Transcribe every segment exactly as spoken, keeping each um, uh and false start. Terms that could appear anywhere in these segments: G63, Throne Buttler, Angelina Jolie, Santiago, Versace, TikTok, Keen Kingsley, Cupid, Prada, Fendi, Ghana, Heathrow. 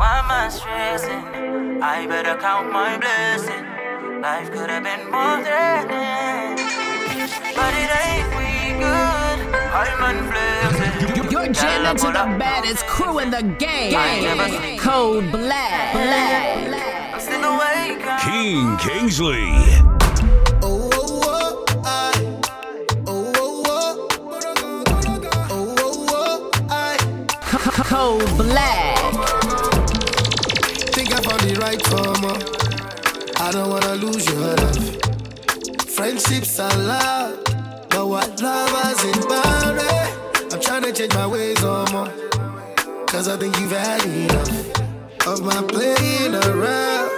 Why am I stressing? I better count my blessing. Life could have been more than this, but it ain't we good. I'm unflexing. You're jamming to the baddest crew in the game. game. Cold black. black. black. I'm still awake. Keen Kingsley. Cold black. Think I found the right karma. I don't wanna lose your love. Friendships are loud, but what lovers is boring. I'm trying to change my ways on more, cause I think you've had enough of my playing around.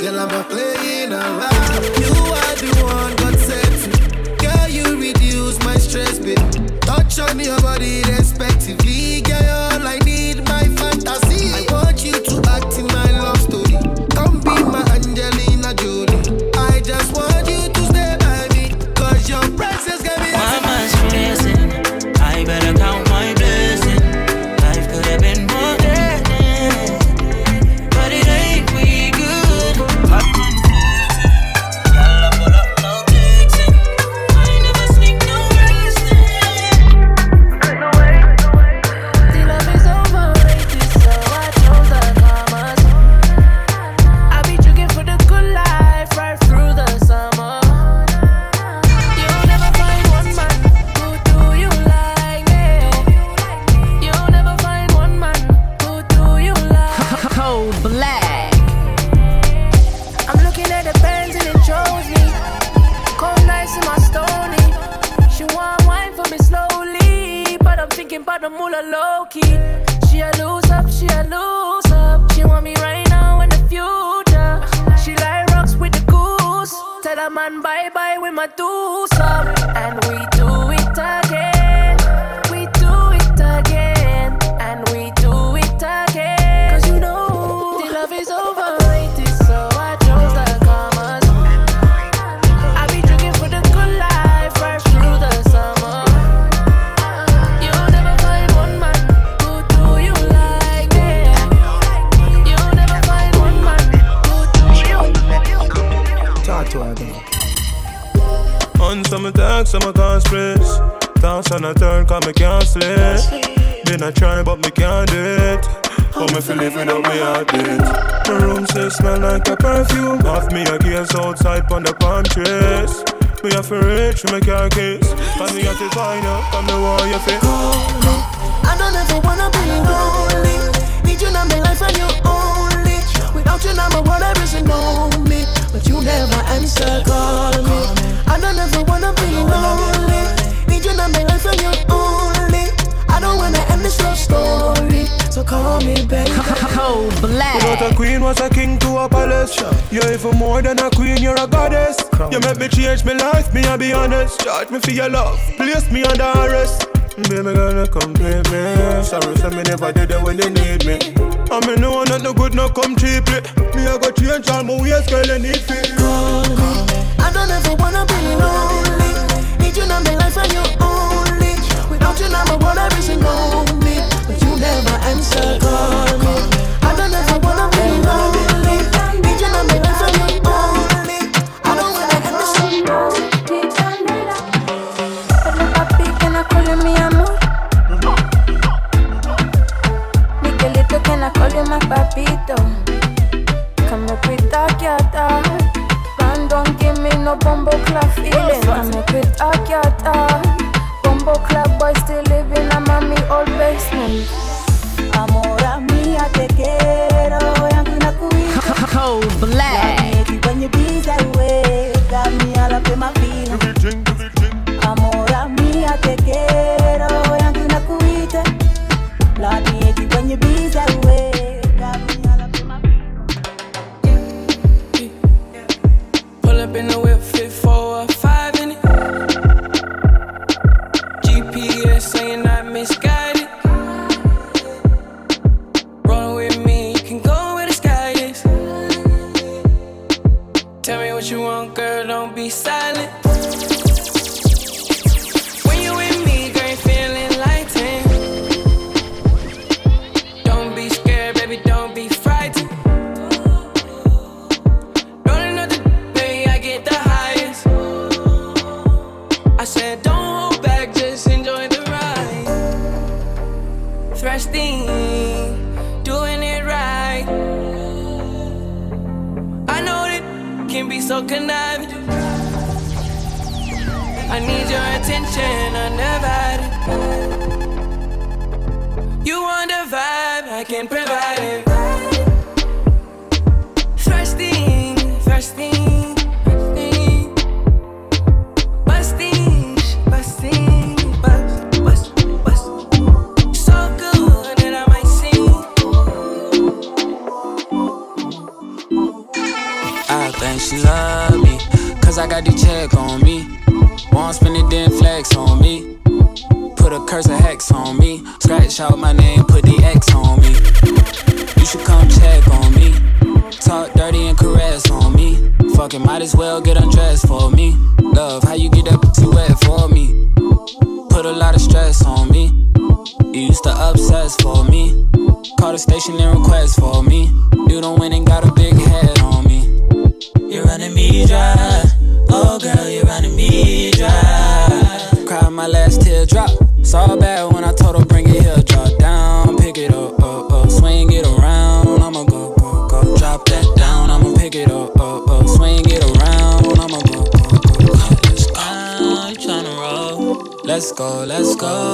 Girl, I'm not playing around. You are the one God sent me. Girl, you reduce my stress, babe. Touch on your body respectively. Girl, all I need my fantasy. I want you to act in my love story. Come be my Angelina Jolie. I just want you to stay by me, cause your princess gave me. Why am I stressing? I better count my blessing. Life could have been more than this, but it ain't we good. I'll pull up no texting. I never sneak no resting. No way, no way. The love is overrated, so I chose the commas. I be drinking for the good life right through the summer. You'll never find one man who do you like me. You'll never find one man who do you like. Cold black. I'm looking at the Benz and it chose me. Cold nights in my stony. She want wine for me slowly, but I'm thinking about the moolah low-key. She a lose up, she a lose up. She want me right now in the future. She like rocks with the goose. Tell her man bye-bye with my twosome. And we do it again. We do it again. And we do it again. Cause you know the love is overrated, so I chose the commas. I be drinking for the good life right through the summer. You'll never find one man who do you like me. You'll never find one man who do you. Talk to her again. On some attacks, some I can't stress. Toss and I turn, cause me can't sleep. Been a try, but me can't do it. Come if you live without me, I did. The room say smell like a perfume. Off me a gaze outside pon the palm trees. Me have to reach, make your kiss. Cause me have to find out from the wall you fit. I don't ever wanna be lonely. Need you in my life and you only. Without you now my world I really know me. But you never answer, call me. I don't ever wanna be lonely. Need you in my life and you only. I don't wanna end this love story, so call me baby. Cold black. Without a queen was a king to a palace. You're even more than a queen, you're a goddess. You make me change my life, me I be honest. Charge me for your love, place me under arrest. Baby gonna complete me. Sorry for me never did it when you need me. I mean no one not no good, no come cheaply. Me I go change all my ways, girl I need fit. Call me, I don't ever wanna be lonely. Need you in my life and you only. Without you now my world I really know me. But you never answer, call me. I don't ever wanna be lonely. Need you in my life and you only. I don't wanna end this story. I call you my papito. Come up with a gata. Man don't give me no bumbo club feeling. Come up with a gata. Bumbo club boy still living in mommy old basement. Amora mia te quiero. Cold black. When you be that way, got me all up in my feelings. Amora mia te quiero. Lord me hate it when you be that way. Pull up in the whip, fit four or five in it. G P S saying I misguided. Rollin' with me, you can go where the sky is. Tell me what you want, girl, don't be silent. When you with me, girl, you feelin' lightened. Don't be scared, baby, don't be frightened. so conniving. I need your attention, undivided. You want a vibe, I can provide it. Thirsting, thirsting. She love me, cause I got the check on me. Won't spend it, then flex on me. Put a curse of hex on me. Scratch out my name, put the X on me. You should come check on me. Talk dirty and caress on me. Fucking might as well get undressed for me. Love, how you get that pussy wet for me. Put a lot of stress on me. You used to obsess for me. Call the station and request for me. You don't win and got a big head on me. You're running me dry. Oh girl, you're running me dry. Cried my last teardrop. Saw bad when I told her bring it here. Drop down, pick it up, up, up. Swing it around, I'ma go, go, go. Drop that down, I'ma pick it up, up, up. Swing it around, I'ma go, go, go, go. Let's go. I'm tryna roll. Let's go, let's go,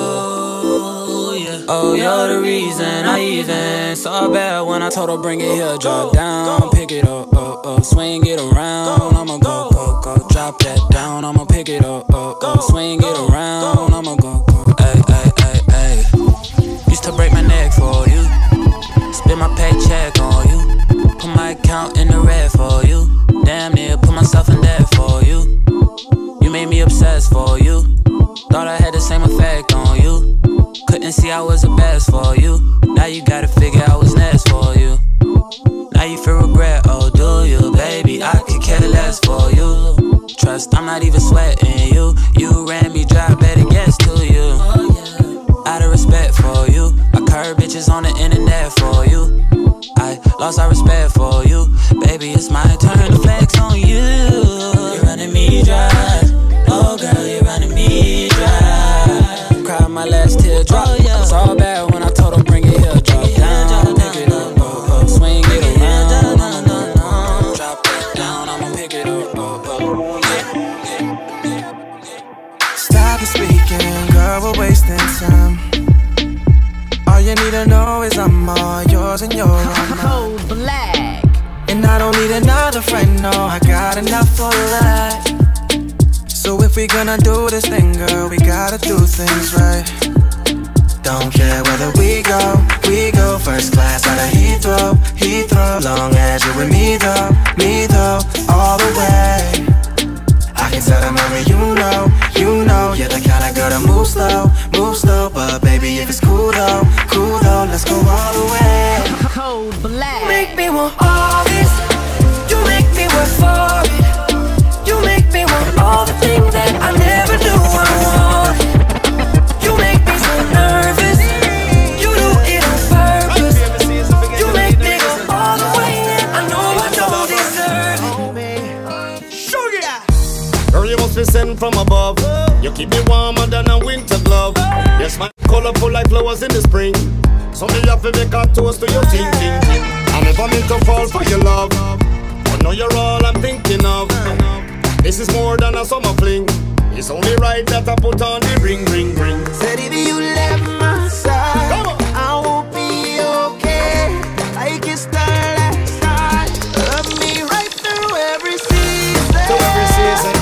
yeah. Oh, you're the reason I even saw bad when I told her bring it here. Drop down, pick it up, up. Up, swing it around, I'ma go, go, go. Drop that down, I'ma pick it up, up, up. Swing it around, I'ma go, go. Ay, ay, ay, ay. Used to break my neck for you. Spend my paycheck on you. Put my account in the red for you. Damn near put myself in debt for you. You made me obsessed for you. Thought I had the same effect on you. Couldn't see I was the best for you. Now you gotta figure out what's next for you. Now you feel regret, oh do you? Baby, I could care less for you. Trust, I'm not even sweating you. You ran me dry, better guess to you. Out of respect for you, I curve bitches on the internet for you. I lost all respect for you. Baby, it's my turn to flex on you. You're running me dry. Oh girl, you're running me dry. Cried my last teardrop. Oh, yeah. I was all bad when I told her bring it here. Drop it down, pick it up. We're wasting time. All you need to know is I'm all yours and you're all mine. Black. And I don't need another friend, no, I got enough for life. So if we gonna do this thing, girl, we gotta do things right. Don't care whether we go, we go first class out of Heathrow, Heathrow. Long as you with me though, me though, all the way. I can tell them I'm you know, you know. You're the kind of girl that moves slow, moves slow. But baby, if it's cool though, cool though, let's go all the way. Cold black. Make me want all this. You make me work for it. You make me want all the things that I never do I want. You make me so nervous. You do it on purpose. You make me go all the way and I know I don't deserve it. Sugar! Girl, you must be sent from above. You keep me warmer than a winter glove. Yes, my colorful like flowers in the spring. So me have to make a toast to your thinking. I never meant to fall for your love, but now you're all I'm thinking of. This is more than a summer fling. It's only right that I put on the ring, ring, ring. Said if you left my side, I won't be okay. I can start that side. Love me right through every season. Through every season.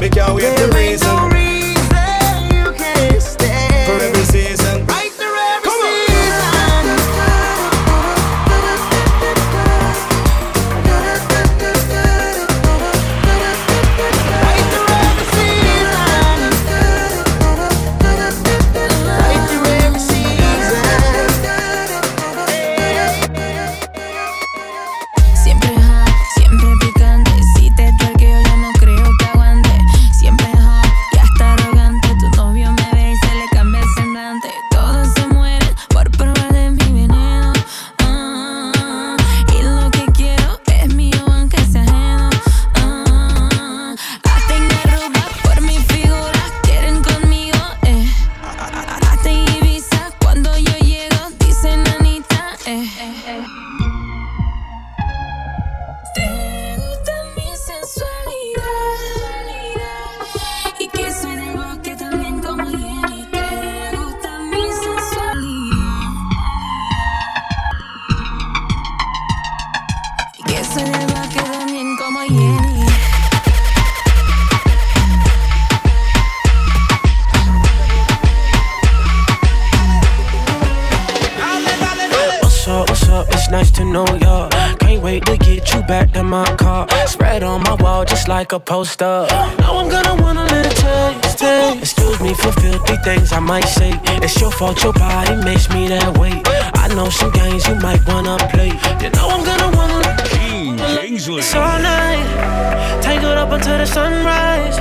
Make your way the reason. No reason you can't stay. For every season. Right through every come season. Right through every season. What's up, what's up, it's nice to know ya. Can't wait to get you back in my car. Spread on my wall just like a poster. Now I'm gonna want a little taste, taste. Excuse me for filthy things I might say. It's your fault your body makes me that way. I know some games you might wanna play. You know I'm gonna wanna Keen Kingsley. It's all night, tangled up until the sunrise.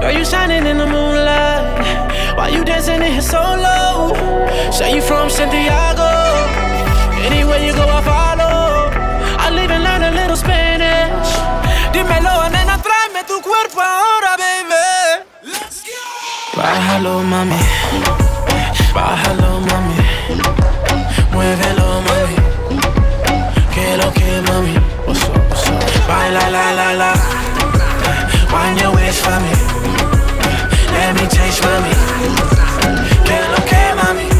Girl, you shining in the moonlight. Why you dancing in here so low? Say you from Santiago. Anywhere you go, I follow. I live and learn a little Spanish. Dímelo, nena, tráeme tu cuerpo ahora, baby. Let's go. Bájalo, mami. Bájalo, mami. Muévelo, mami. Que lo que, mami. What's up, what's up? Baila, la, la, la. Wind your waist for me. Let me taste, mami. Que lo que, mami.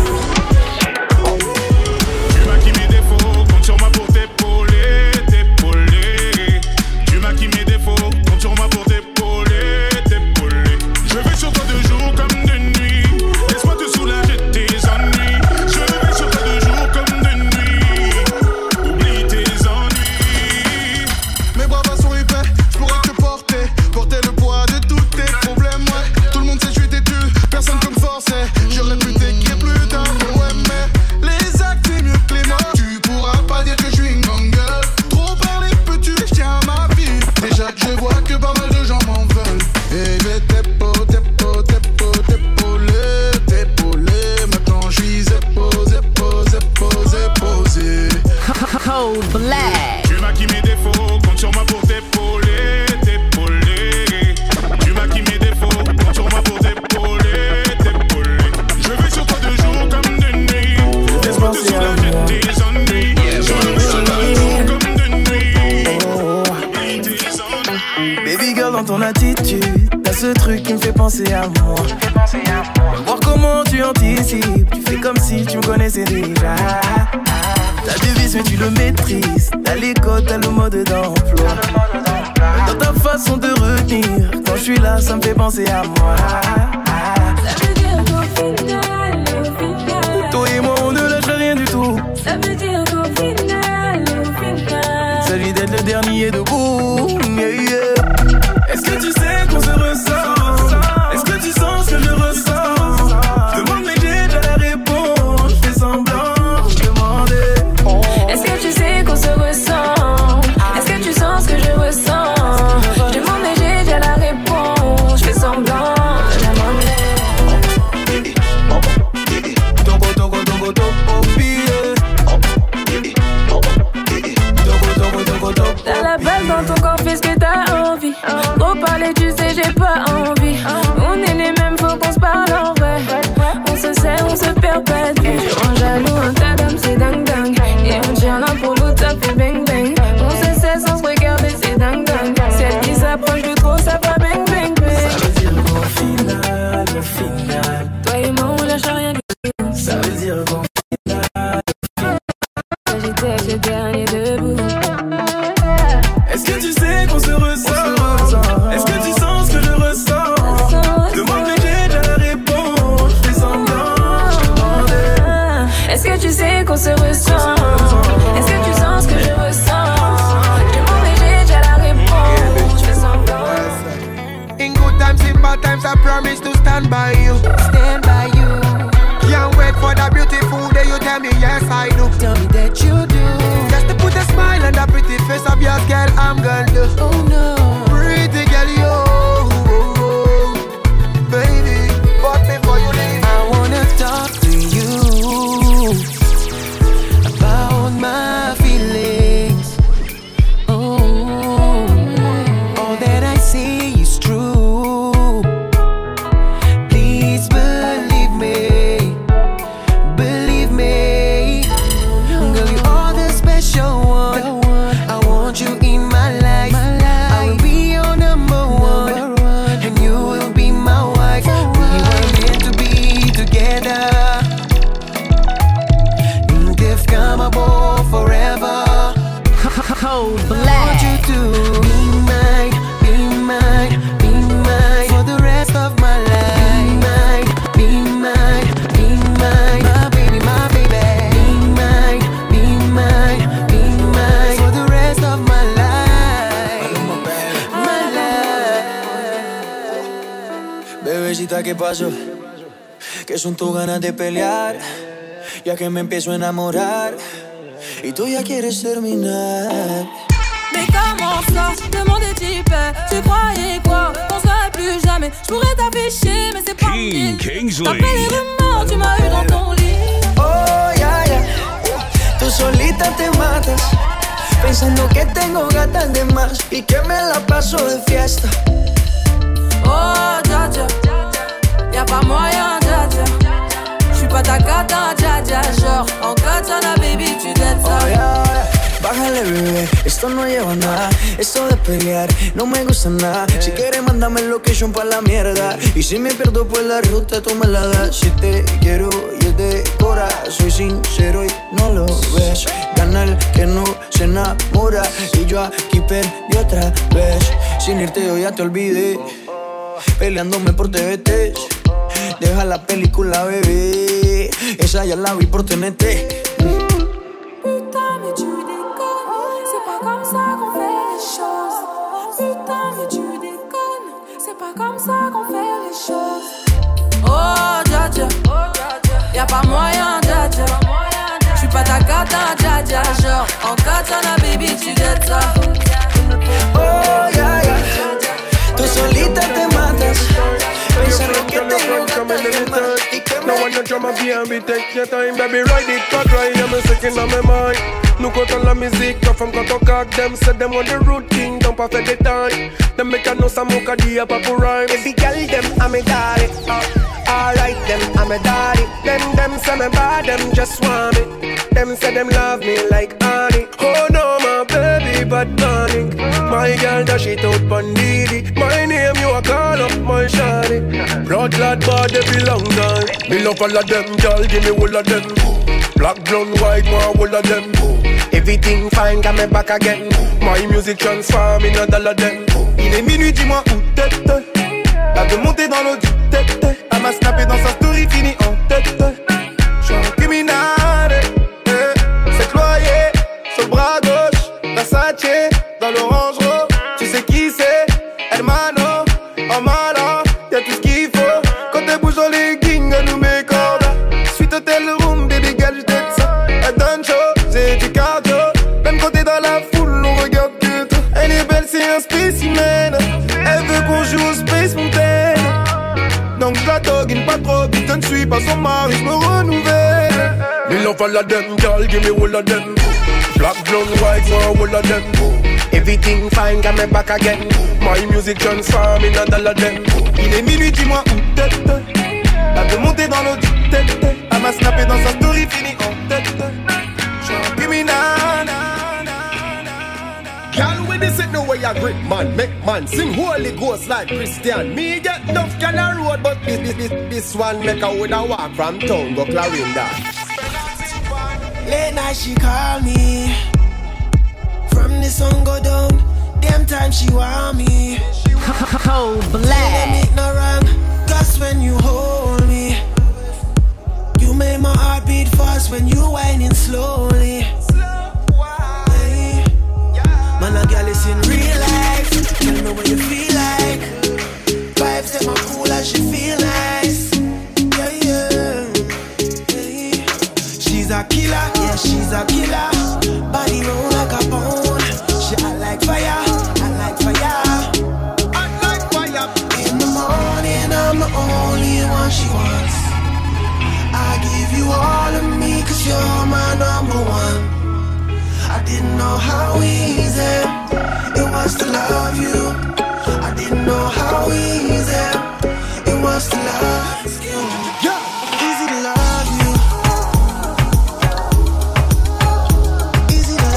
I cosita que pasó, que son tus ganas de pelear, ya que me empiezo a enamorar y tú ya quieres terminar. Mais comment ça, le monde est hyper. Tu croyais quoi, on serait plus jamais. Je pourrais t'afficher mais c'est pas mille. T'appelles les rumeurs, tu m'as eu dans ton lit. Oh yeah yeah, tú solita te matas, pensando que tengo gatas de más y que me la paso de fiesta. Oh dja dja, y'a pas moyen dja dja. J'suis pas ta gata dja dja, genre en katana baby tu t'aides ça. Oh, yeah, yeah. Bájale bebé, esto no lleva nada, esto de pelear no me gusta nada. Si quieres mándame location pa' la mierda, y si me pierdo por la ruta tú me la das. Si te quiero y es de cora, soy sincero y no lo ves. Gana el que no se enamora y yo aquí perdí otra vez. Sin irte yo ya te olvidé, peleándome por T V T. Deja la película bebé, esa ya la vi por T N T. Oh dja dja, y'a pas moyen dja dja. J'suis pas ta gata dja dja, genre en katana baby tu dettes ça. Oh yeah yeah, tú solita te matas, pensando que tengo gata de más y que me... Now when you drum a B and B take your time, baby ride it, cut right, I'm sick in my mind. Look out on the music, come from Kotoka. Them said them on the root thing, don't pass the time. Them make a no samoka, the apapu rhyme. If you tell them, I'm a daddy. Alright, them, I'm a daddy. Them, them, say me bad, them just want me. Them say them love me like honey. Oh no, my baby, but panic. My girl, that she out bandidi. My name, you a call up, my shawty. Blood, lad, bad, they belong gone. Me love all of them, girl, give me all of them. Black, blonde, white, my all of them. Everything fine, got me back again. My music transform in a dollar den. Il est minuit, dis-moi où t'es. La de monter dans l'eau du tête. Elle m'a snappé dans sa story, fini en tête. J'suis un criminal, eh. C'est cloyé, sur le bras gauche. Versace, dans l'orange rose. Tu sais qui c'est, Hermano, en malin. Y'a tout ce qu'il faut, quand t'es bouge dans les kings, nous met corda. Suite hôtel room, baby girl, j't'ai de ça. Elle donne chaud, j'ai du cardio. Je suis pas son mari, je me renouvelle. Me love all of them, girl, give me all of them. Black, blonde, white, no all of them. Everything fine, got me back again. My music transform in a dollar den. Il est minuit, dis-moi où t'es. La de monter dans l'eau du tête. Elle m'a snappé dans sa story, fini en tête. J'suis un criminal. Girl, with this it no way I grip man, make man sing Holy Ghost like Christian. Me get enough can I road, but this, this, this, this one make a woulda walk from town go Clarinda. Late night she call me, from the sun go down, damn time she want me. Cold black. You make no wrong, cause when you hold me, you make my heart beat fast when you whining slowly. Man a girl is in real life. Tell me what you feel like. Vibes them are cool and she feel nice. Yeah, yeah, yeah. She's a killer, yeah, she's a killer. Body roll like a bone. She act like fire, act like fire, act like fire. In the morning I'm the only one she wants. I give you all of me cause you're my number one. I didn't know how easy it was to love you. I didn't know how easy it was to love you. Yeah. Easy to love you. Easy to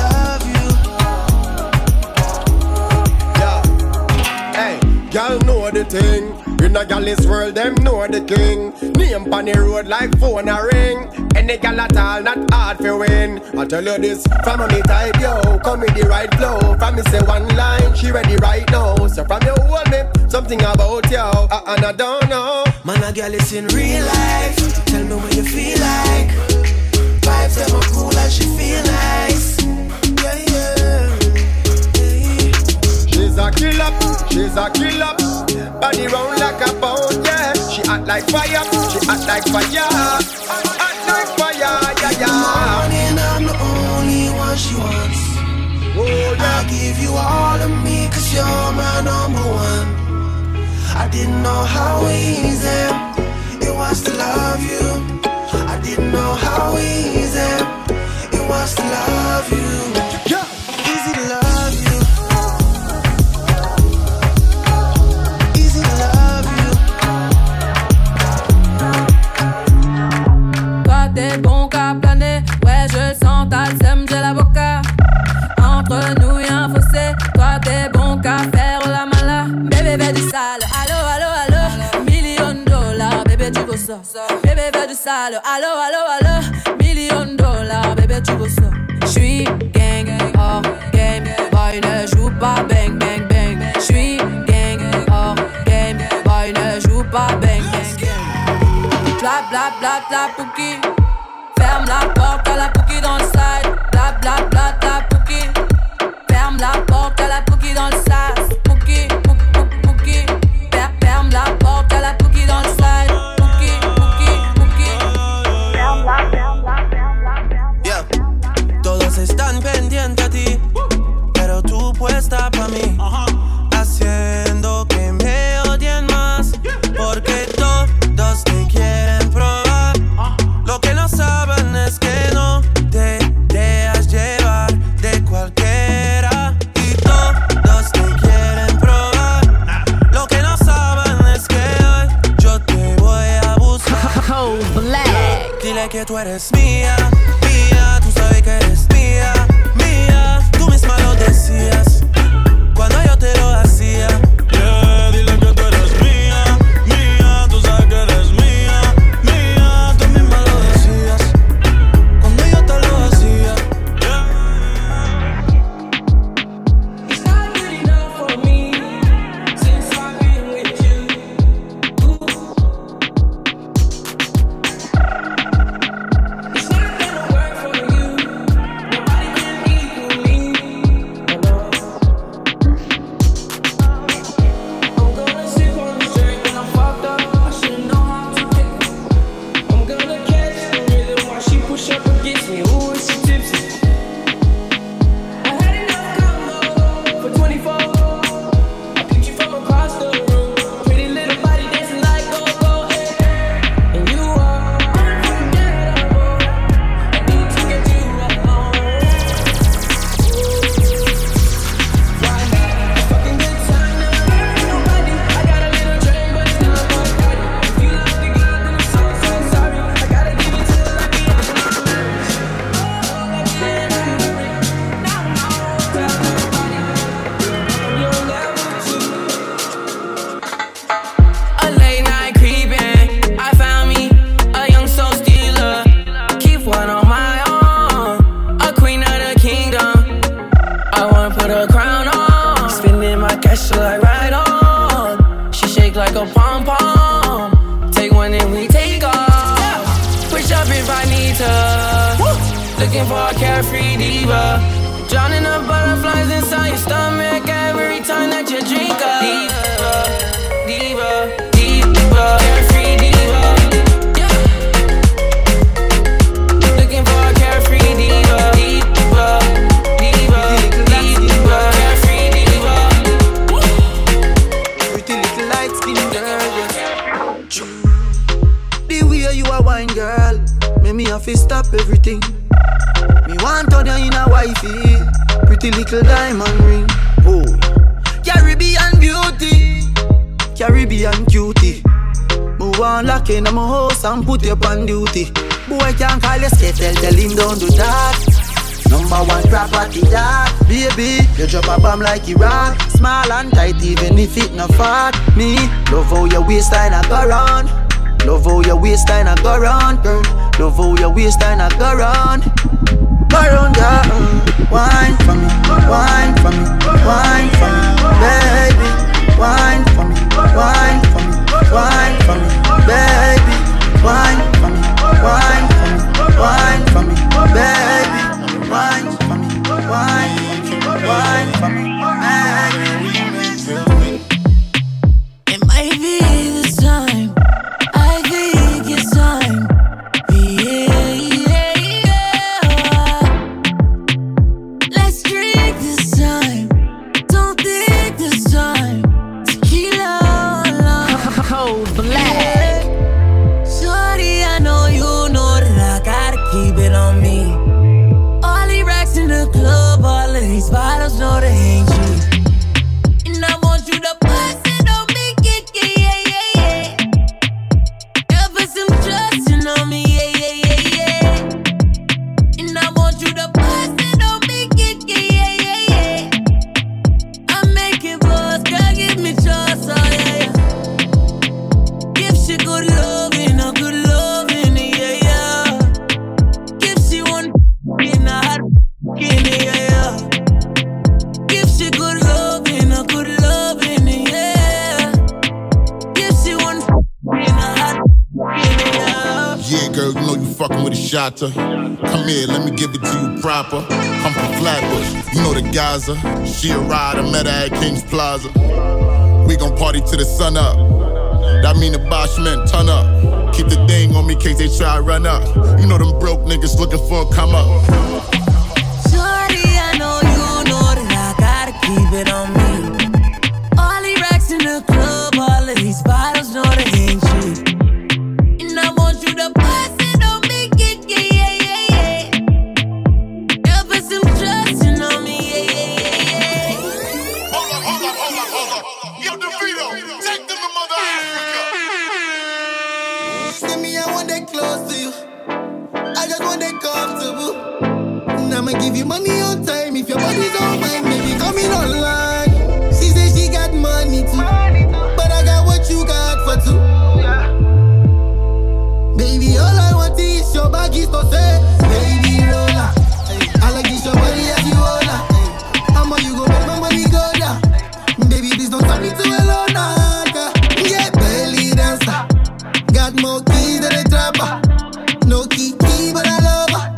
love you. Yeah. Hey, y'all know the thing. In a galley's world, them know the king. Name on the road like phone a ring. Any gal at all, not hard for win. I tell you this, from me type, yo. Come with the right flow. From me say one line, she ready right now. So from you hold me, something about you uh, and I don't know. Man a girl is in real life. Tell me what you feel like. Vibes them are cool and she feel nice. Yeah, yeah, yeah. She's a killer, she's a killer. Body round like a pound, yeah. She didn't know how easy it was to love you. I didn't know how easy it was to love you. Yeah. Easy to love you. Easy to love you. Toi t'es bon qu'à planer, ouais je sens ta sème, j'ai l'avocat. Entre nous y'a un fossé, toi t'es bon qu'à faire la mala. Bébé fais du sale, allo allo allo, million dollars, bébé tu veux ça. Bébé fais du sale, allo allo allo, million dollars, bébé tu veux ça. J'suis gang, hors game, boy ne joue pas bang bang bang. J'suis gang, hors game, boy ne joue pas bang bang bang. Bla bla bla bla pouki, ferme la porte à la pouki dans le side. Bla bla bla bla pouki, ferme la porte à la pouki dans le sas. Pouki, pouki, pouki, pouki, ferme la porte à la pouki dans le side. Pouki, pouki, pouki, ferme la, ferme la, ferme la, ferme la. Yeah. Todos están pendientes a ti, pero tú puesta pa' mí, haciendo que me odien más, porque todos te quieren probar. Lo que no saben es que no te dejas llevar de cualquiera. Dile que tú eres mía, mía, tú sabes que eres mía, mía. Tú misma lo decías cuando yo te lo hacía. Yeah, dile que tú eres mía, mía, tú sabes que eres mía, mía. Tú misma lo decías cuando yo te lo hacía. Yeah. It's not good enough for me since I've been with you. Ooh. Like you rock, small and tight even if it not fat. Me, love how your waistline a go round. Love how your waistline a go round, girl. Love how your waistline a go round. Go round, girl. Wine for me, wine for me, wine for me, baby. Wine for me, wine for me, wine for me, baby. Wine for me, wine for me, wine for me, baby. Wine for me, wine for me. Wine for me, baby. It might be this time. I think it's time. Yeah, yeah, yeah. Shatta. Come here, let me give it to you proper. I'm from Flatbush, you know the Gaza. She a rider, met her at King's Plaza. We gon' party to the sun up. That mean the Bosch men turn up. Keep the thing on me in case they try to run up. You know them broke niggas looking for a come up. Shorty, I know you know that I gotta keep it on me. All the racks in the club, all of these bottles know they ain't cheap. And I want you to bust. I'ma give you money on time. If your body's on mine, maybe come in online. She said she got money too, money too. But I got what you got for two, yeah. Baby, all I want is your baggies for sale. Baby, roller, I like this your body as you roller. How much you go make my money go down? Baby, please don't turn me to a loner. Yeah, belly dancer. Got more keys than a trapper. No key key, but I love her.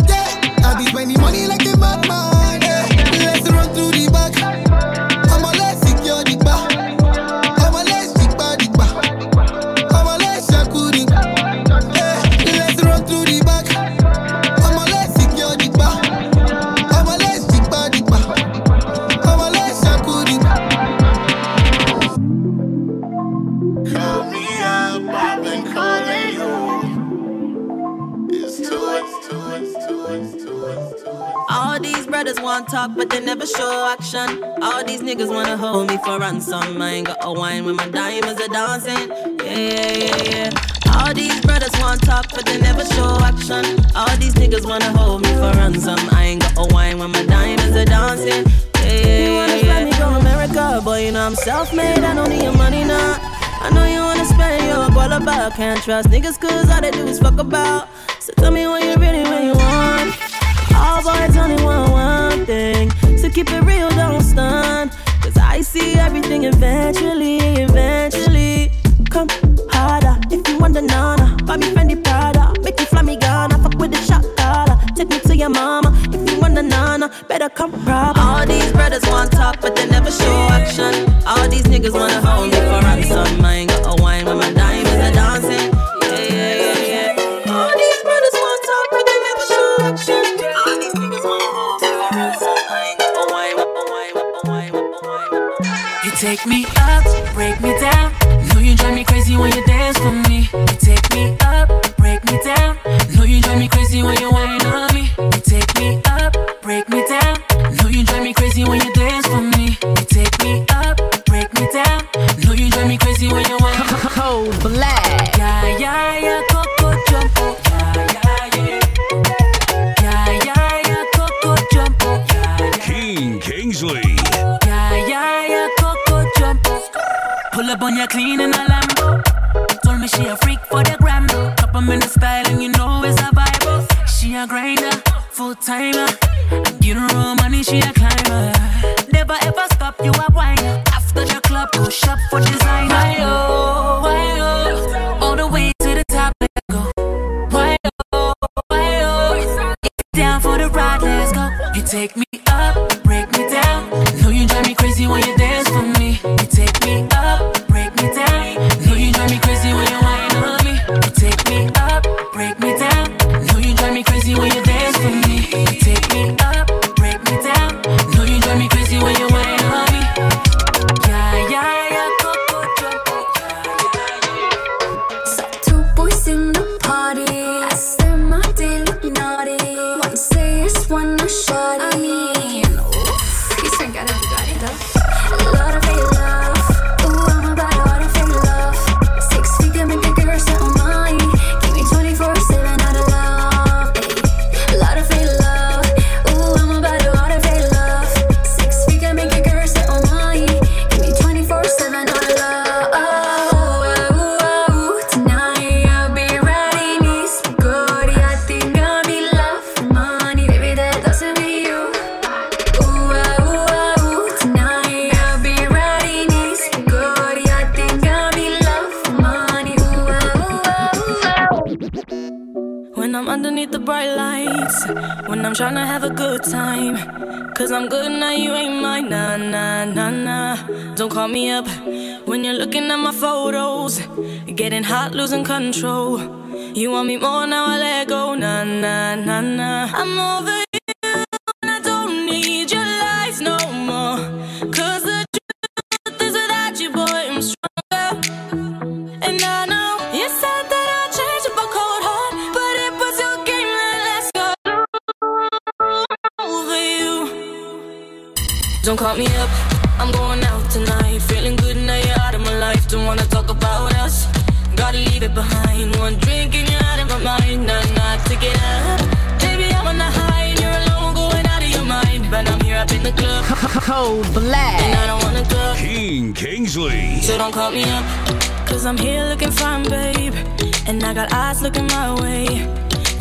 I be spending money like a madman, yeah. Let's run through the back. I'ma let's secure the bar. I'ma let's dig by the bar. I'ma let's shakurin, yeah. Let's run through the back. I'ma let's secure the bar. I'ma let's dig by the bar. I'ma let's shakurin. Call me up, I've been calling you. It's too late, too late, too late, too late. All these brothers want talk, but they never show action. All these niggas wanna hold me for ransom. I ain't got a wine when my diamonds are dancing. Yeah, yeah, yeah, yeah. All these brothers want talk, but they never show action. All these niggas wanna hold me for ransom. I ain't got a wine when my diamonds are dancing. Yeah, yeah, yeah. You wanna let me go America, boy, you know I'm self-made. I don't need your money now. I know you wanna spend, you're a ball about. Can't trust niggas, cause all they do is fuck about. So tell me what you really, what you want. All boys only want one thing, so keep it real, don't stunt. Cause I see everything eventually, eventually. Come harder, if you want the nana. Buy me Fendi Prada, make you fly me Ghana. Fuck with the shot collar, take me to your mama. If you want the nana, better come proper. All these brothers want top, but they never show action. All these niggas wanna hold me for ransom. I ain't got a wine when my diamonds are dancing. Yeah, yeah, yeah, yeah. All these brothers want top, but they never show action. Take me up, break me down. Know you drive me crazy when you dance for me. You take me up, break me down. Know you drive me crazy when you whine on me. You take me up, break me down. Know you drive me crazy when you dance for me. You take me up, break me down. Know you drive me crazy when you whine on me. Cold black. Yeah, yeah, yeah, coco jumbo. Yeah, yeah, yeah. Yeah, yeah, yeah, coco jumbo. Yeah, yeah. Keen Kingsley. Up on your clean in a Lambo. Told me she a freak for the gram. Top of in the style and you know it's a Bible. She a grinder, full timer. I give her all money, she a climber. Never ever stop, you a whiner. After the club, go shop for designer. Why oh, why oh, all the way to the top, let's go. Why oh, why oh, get down for the ride, let's go. You take me up, break me down. Know you drive me crazy when you dance for me. You take me up. To me. need the bright lights when I'm tryna have a good time. Cause I'm good now, you ain't mine. Nah, nah, nah, nah. Don't call me up when you're looking at my photos. Getting hot, losing control. You want me more, now I let go. Nah, nah, nah, nah. I'm over you. Don't call me up, I'm going out tonight. Feeling good now you're out of my life. Don't wanna talk about us, gotta leave it behind. One drink and you're out of my mind. Nah, nah, take it up. Baby, I'm on the high and you're alone, going out of your mind. But I'm here up in the club, cold black, and I don't wanna go. Keen Kingsley. So don't call me up, cause I'm here looking fine, babe. And I got eyes looking my way,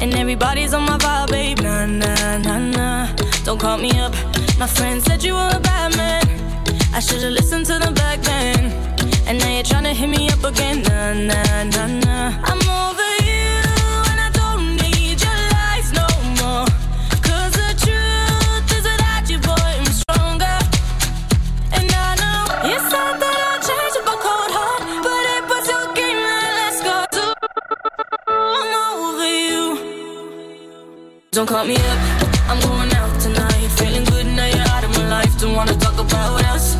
and everybody's on my vibe, babe. Nah, nah, nah, nah. Don't call me up. My friend said you were a bad man. I should've listened to them back then. And now you're tryna hit me up again. Nah, nah, nah, nah. I'm over you and I don't need your lies no more. Cause the truth is without you, boy, I'm stronger. And I know you said that I'll change up a cold heart, but it was your game and let's go. I'm over you. Don't call me up, I'm going out tonight. Feeling good now you're out of my life. Don't wanna talk about us,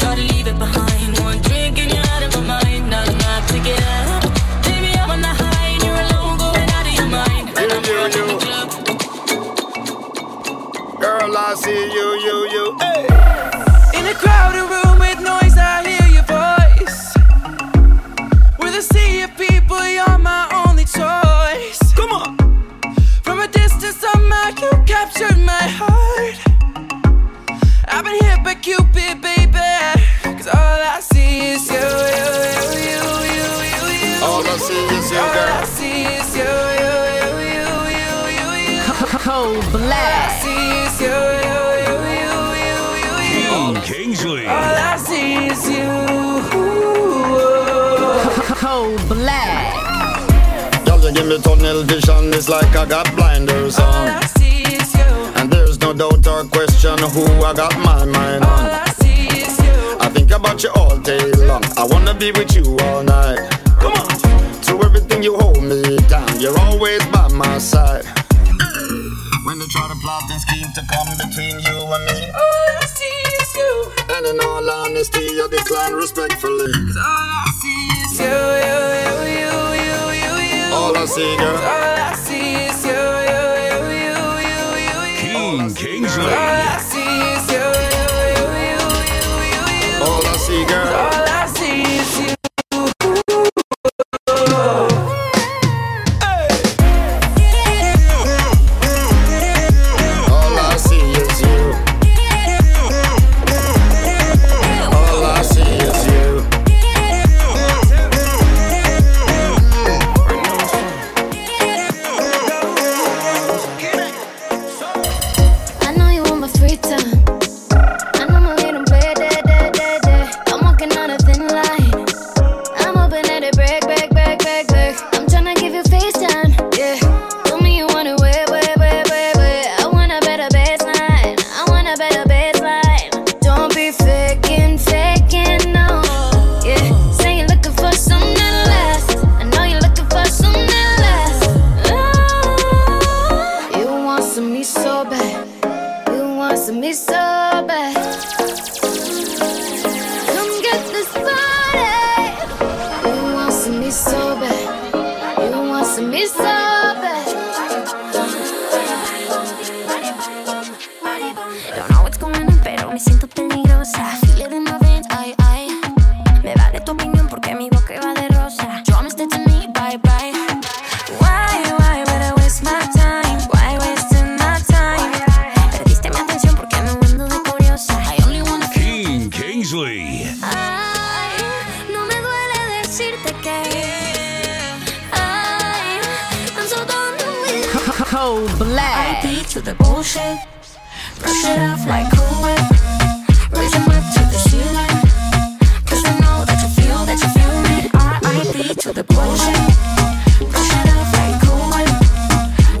gotta leave it behind. One drink and you're out of my mind. Now I'm not to get out. Baby, I'm on the high and you're alone, going out of your mind. And I'm here in the club. Girl, I see you, you, you. Hey. In a crowded room with noise, I hear your voice. With a sea of people, you're my only choice. Come on. From a distance, somehow you captured my heart. I've been hit by Cupid, baby, cause all I see is you, you, you, you, you, you, you. All I see is you, girl. All I see is you, you, you, you, you, you, you. Cold black. All I see is you, you, you, you, you, you, you. Keen Kingsley. All I see is you. Cold black. Give me tunnel vision, it's like I got blinders on. All I see is you. And there's no doubt or question who I got my mind on. All I see is you. I think about you all day long. I wanna be with you all night. Come on. Through everything you hold me down, you're always by my side. When they try to plot and scheme to come between you and me, all I see is you. And in all honesty, I decline respectfully. Cause all I see is you, you, you, you. All I see, girl. All I see is you, you, you, you, you, you. Keen Kingsley. All I see is you, you, you, you, you. All I see, girl. All I see is you. All I see is you. All I see is you.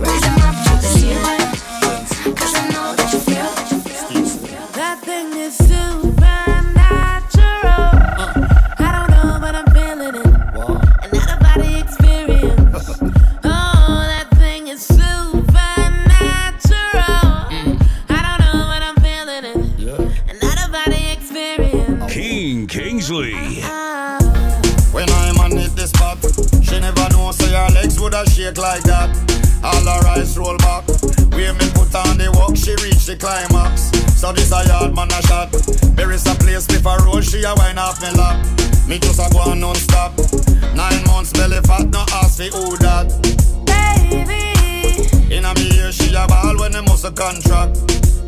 Raise Kingsley. When I'm on it, this pop, she never know, say her legs would a shake like that. All her eyes roll back. We me put on the walk, she reach the climax. So this a yard man a shot. There is a place with a roll, she a wine off me lap. Me just a go on non-stop. Nine months belly fat, no ask for who that. Baby, in a me ear she a ball when the muscle contract.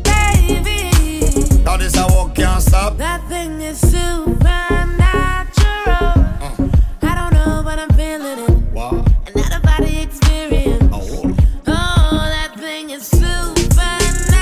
Baby, now this a walk can't stop. That thing is supernatural. I don't know, but I'm feeling it. Wow. And not a body experience. Oh, oh, that thing is supernatural.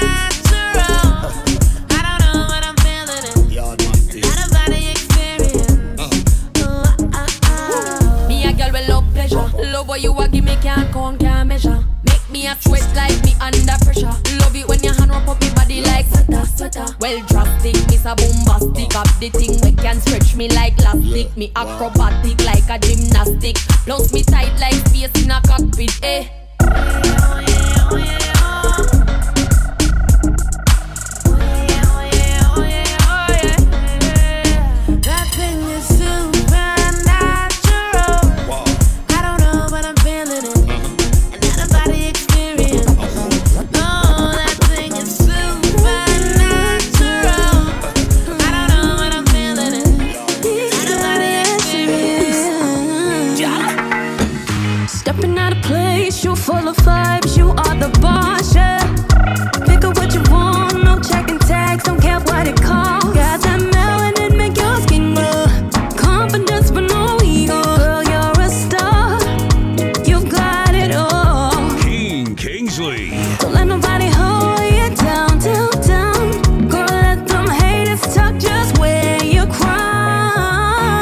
I don't know, but I'm feeling it. Yeah, and not a body experience. Uh-huh. Oh, oh, oh. Me a girl with love pleasure. Love what you a give me can't count, can't measure. Make me a twist like me under pressure. Love it when your hand wrap up your body like sweater, sweater. Well drastic, miss a bombastic. Up the thing we can stretch me like elastic. Me acrobatic like a gymnastic. Blouse me tight like space in a cockpit, eh? Oh yeah, oh yeah, oh yeah, oh yeah, oh yeah, oh yeah. That thing is supernatural. Wow. I don't know, but I'm feeling it. Mm-hmm. And not a body experience. Oh, oh, that thing is supernatural. I don't know, but I'm feeling it. Not a body experience. Yeah. Stepping out of place, you full of vibes, you are the boss, yeah. Pick up what you want, no checking tags, don't care what it costs. Got that melanin, make your skin glow. Confidence but no ego, girl, you're a star. You've got it all. Keen Kingsley. Don't let nobody hold you down, down, down. Girl, let them haters talk, just where you're from.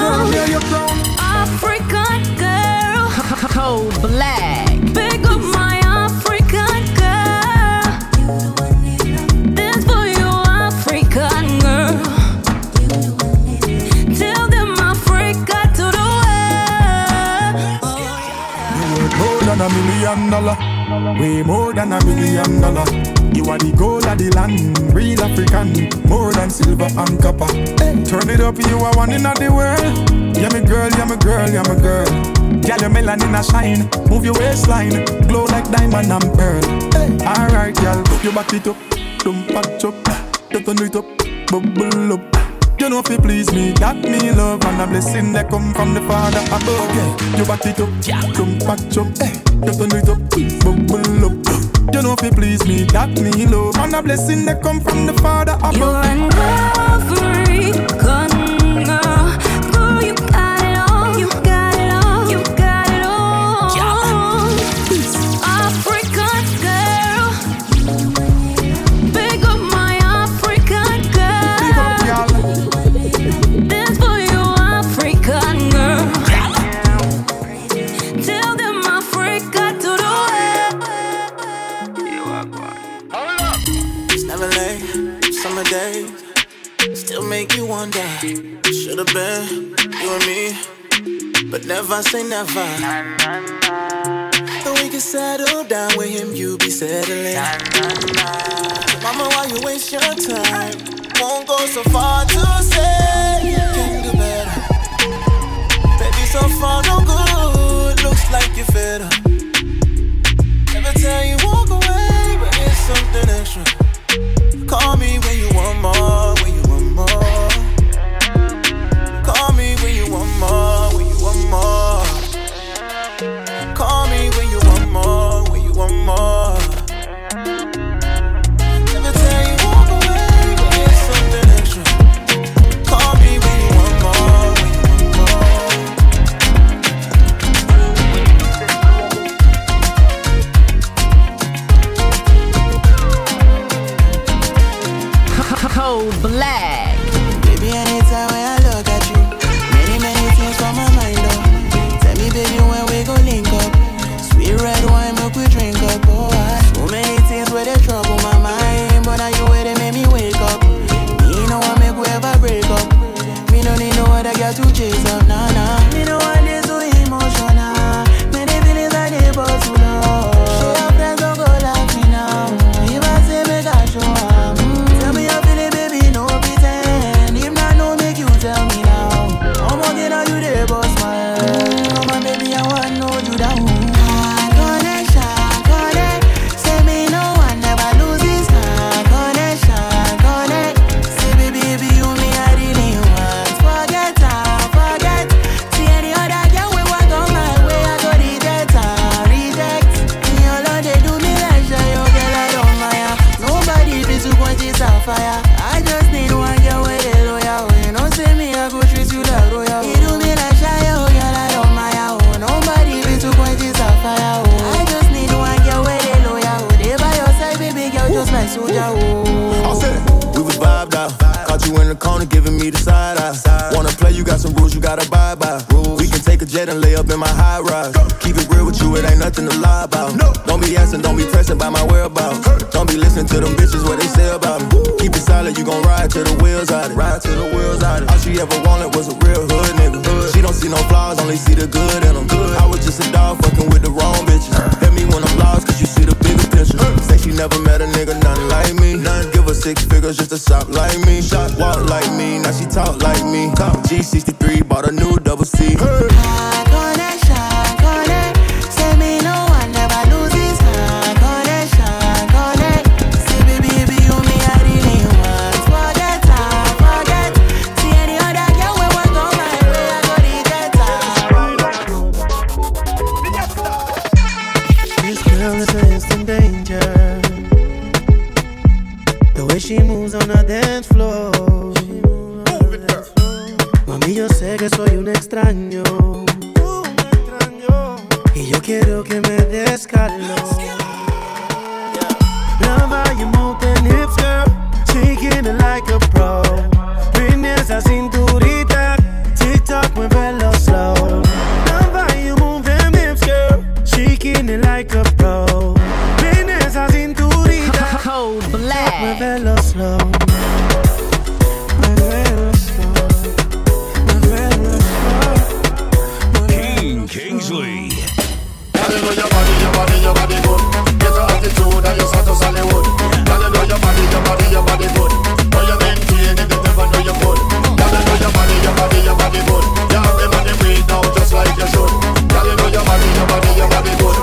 Girl, where you're from. African girl. Cold black. Big up my African girl. Dance for you, African girl. Tell them Africa to the world. You worth more than a million dollar. Way more than a million dollar. You are the gold of the land. Real African, more than silver and copper. Turn it up, you are one in the world. Yeah, my girl, yeah, my girl, yeah, my girl. Girl, your melanin a shine. Move your waistline. Glow like diamond and pearl. Hey. Alright, girl, you back it up. Don't patch up. You turn it up. Bubble up. You know if you please me, that me love and a blessing that come from the Father above. Okay. You back it up. Don't patch up. Hey. You turn it up. Bubble up. You know if you please me, that me love and a blessing that come from the Father above. You're an African girl. Girl, you got it all. You got should've been you and me, but never say never. Though we can settle down with him, you be settling. Mama, why you waste your time? Won't go so far to say you can do better. Baby, so far no good. Looks like you're fed up. Never tell you walk away, but it's something extra. Call me when you want more, when you want more. Call me when you want more, when you want more. Call me when you want more, when you want more. Never tell you walk away, but it's something extra. Call me when you want more, when you want more. Cold black. Baby, anytime when I look at you, many, many things on my mind, oh. Tell me, baby, when we gon' link up. Sweet red wine, milk we drink up, oh. So many things where they trouble my mind, but now you where they make me wake up. Me know I make whoever break up. Me no need no other girl to chase up, nah, nah. Me know I need so emotional. Many feelings I need but to love. Show up, friends don't go like me now. If I say, make I show up. Tell me how feeling, baby, no pretend. is a fire. I just need one girl with a lawyer. Oh, you know, say me, I go treat you like royal. You do me like shy, oh, you're like on my own. Oh, nobody be two point is a fire. Oh, I just need one girl with a lawyer. Oh, they by your side, baby girl, just like soldier. Oh, I said it. We was vibed out. Caught you in the corner, giving me the side eye. Wanna play, you got some rules, you gotta abide by. We can take a jet and lay up in my high rise. Keep it real with you, it ain't nothing to lie about. No. Don't be asking, don't be pressing by my whereabouts. Hurt. Don't be listening to them bitches what they say about me. Woo. Keep it solid, you gon' ride till the wheels out it. Ride till the wheels out it. All she ever wanted was a real hood nigga. Hood. She don't see no flaws, only see the good in them. Good. I was just a dog fucking with the wrong bitches. Uh. Hit me when I'm lost, cause you see the bigger picture. Uh. Say she never met a nigga, nothing like me. None give her six figures just to shop like me. Shot walk like me, now she talk like me. Top G sixty-three, bought a new double C. Hey. She moves on the dance floor. Mami, yo sé que soy un extraño. Uh, un extraño. Y yo quiero que me des calor. Love how you move them hips, girl. Shaking it like a pro. Prende esa cinturita. TikTok, muévelo slow. Love how you move them hips, girl. Shaking it like a pro. Prende esa cinturita. Cold black. Muévelo slow. Muévelo slow. Muévelo slow. Keen Kingsley. Gotta know your body, your body, your body good. Get your attitude and your status Hollywood. Gotta know your body, your body, your body good. Know your maintain and you never know your good. Gotta know your body, your body, your body good. You have the money breathe now just like you should. Gotta know your body, your body, your body good.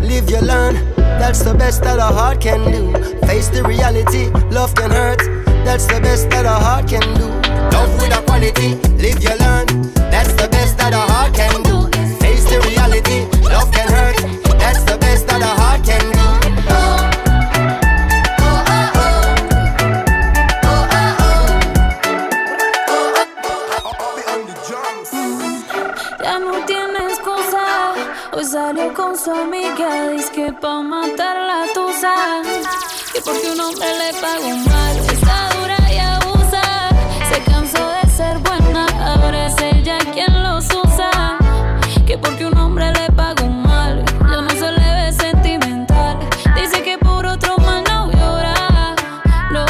Live you learn, that's the best that a heart can do. Face the reality, love can hurt, that's the best that a heart can do. Love with a quality, live you learn, that's the best that a heart can do. Face the reality, love can hurt, that's the best that a heart can do. Con su amiga, dice que pa' matar la tusa, que porque un hombre le pagó mal, está dura y abusa, se cansó de ser buena, ahora es ella quien los usa, que porque un hombre le pagó mal, ya no se le ve sentimental, dice que por otro mal no llora, no,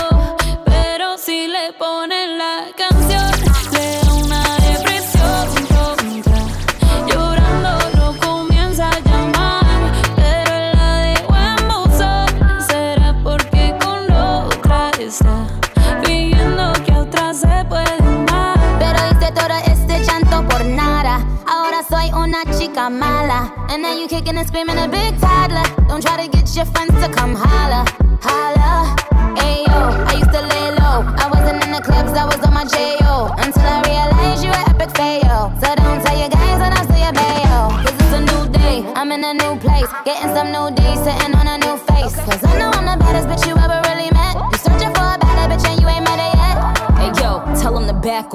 pero si le ponen la canción, le da una depresión contra, llorando lo viendo que otra se puede mal. Pero hice todo este llanto por nada. Ahora soy una chica mala. And now you kicking and screaming a big toddler. Don't try to get your friends to come holla, holla. Ayo, I used to lay low. I wasn't in the clubs, I was on my J O. Until I realized you were epic fail. So don't tell your guys when I say your bayo. This is a new day, I'm in a new place. Getting some new days, sitting on a new face. Cause I know I'm the baddest bitch you ever really met. Tell him to back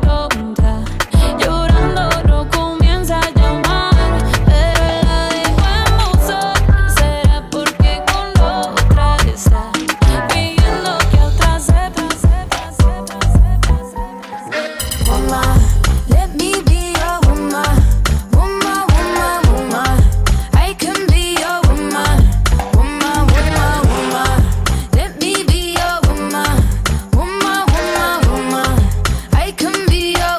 tonta. Llorando no comienza a llamar, pero la dejamos sola. Será porque con la otra está pidiendo que otra sepa, sepa, sepa, sepa, sepa, sepa. Let me be your woman, woman, woman, woman. I can be your woman, woman, woman, woman. Let me be your woman, woman, woman, woman. I can be your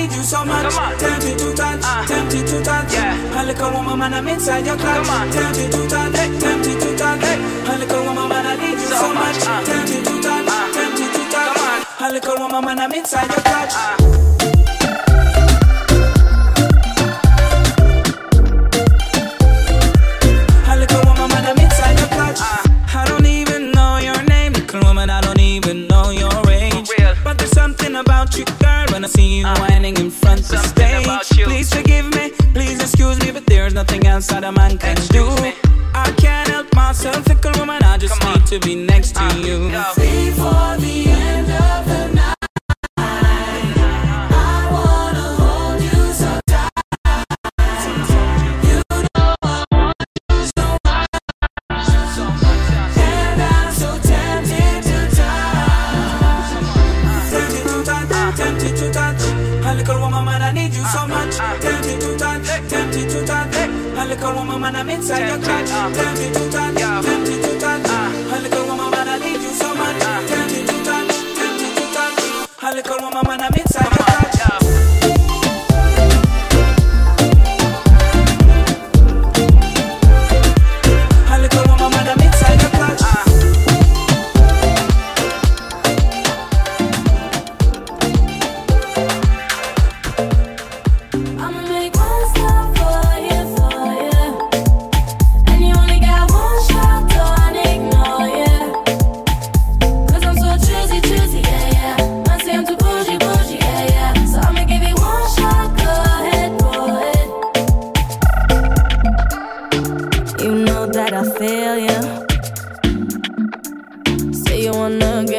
need you so much. Tempted to touch, uh, tempted to touch. Yeah. I look at woman and I'm inside your clutch. Tempted to touch, hey. Tempted to touch. Hey. I look at woman and I need you so, so much. Uh, tempted to touch, uh, tempted to touch. Come on. I look at woman and I'm inside your clutch. Uh. About you, girl, when I see you uh, whining in front of the stage. Please forgive me, please excuse me, but there's nothing else that a man can excuse do. Me. I can't help myself, fickle woman. I just need to be next uh, to you. Yo. Stay for the end of the night. Woman, I'm inside your clutch. Tempted to touch, tempted to touch. I look at woman, man, I need you so much. Tempted to touch, tempted to touch. I look at woman, man, I'm inside your clutch. I look at woman, man, I'm inside your clutch. I'ma make one stop for you.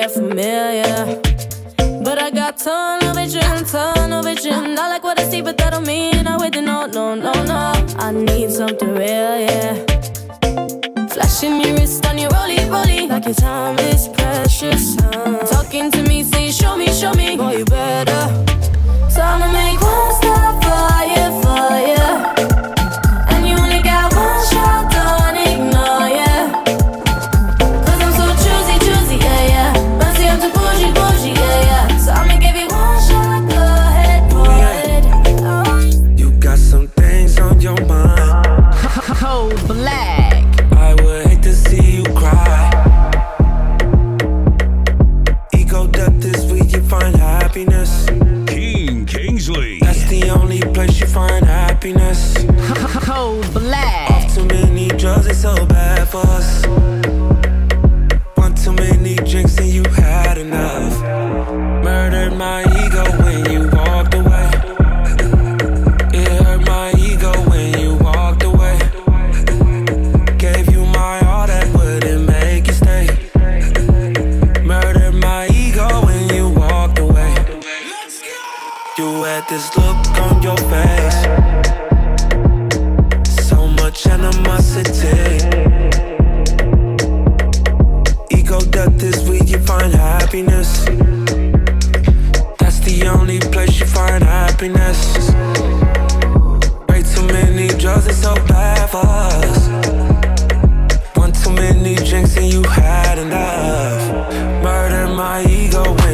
Familiar, but I got tunnel vision, tunnel vision. I like what I see, but that don't mean I wait. No, no, no, no. I need something real, yeah. Flashing your wrist on your rollie, rollie, like your time is precious. Huh? Talking to me, say show me, show me, boy you better. So I'ma make one stop for you, for you, and you only got one shot, don't ignore you. Keen Kingsley. That's the only place you find happiness. Cold black. Off too many drugs, it's so bad for us. One too many drinks and you had enough. Murdered my ego when you walked away. It hurt my ego when you walked away. Gave you my all that wouldn't make you stay. Murdered my ego when you walked away. You had this look on your face, so much animosity. Ego death is where you find happiness. That's the only place you find happiness. Way too many drugs, it's so bad for us. One too many drinks and you had enough. Murder my ego.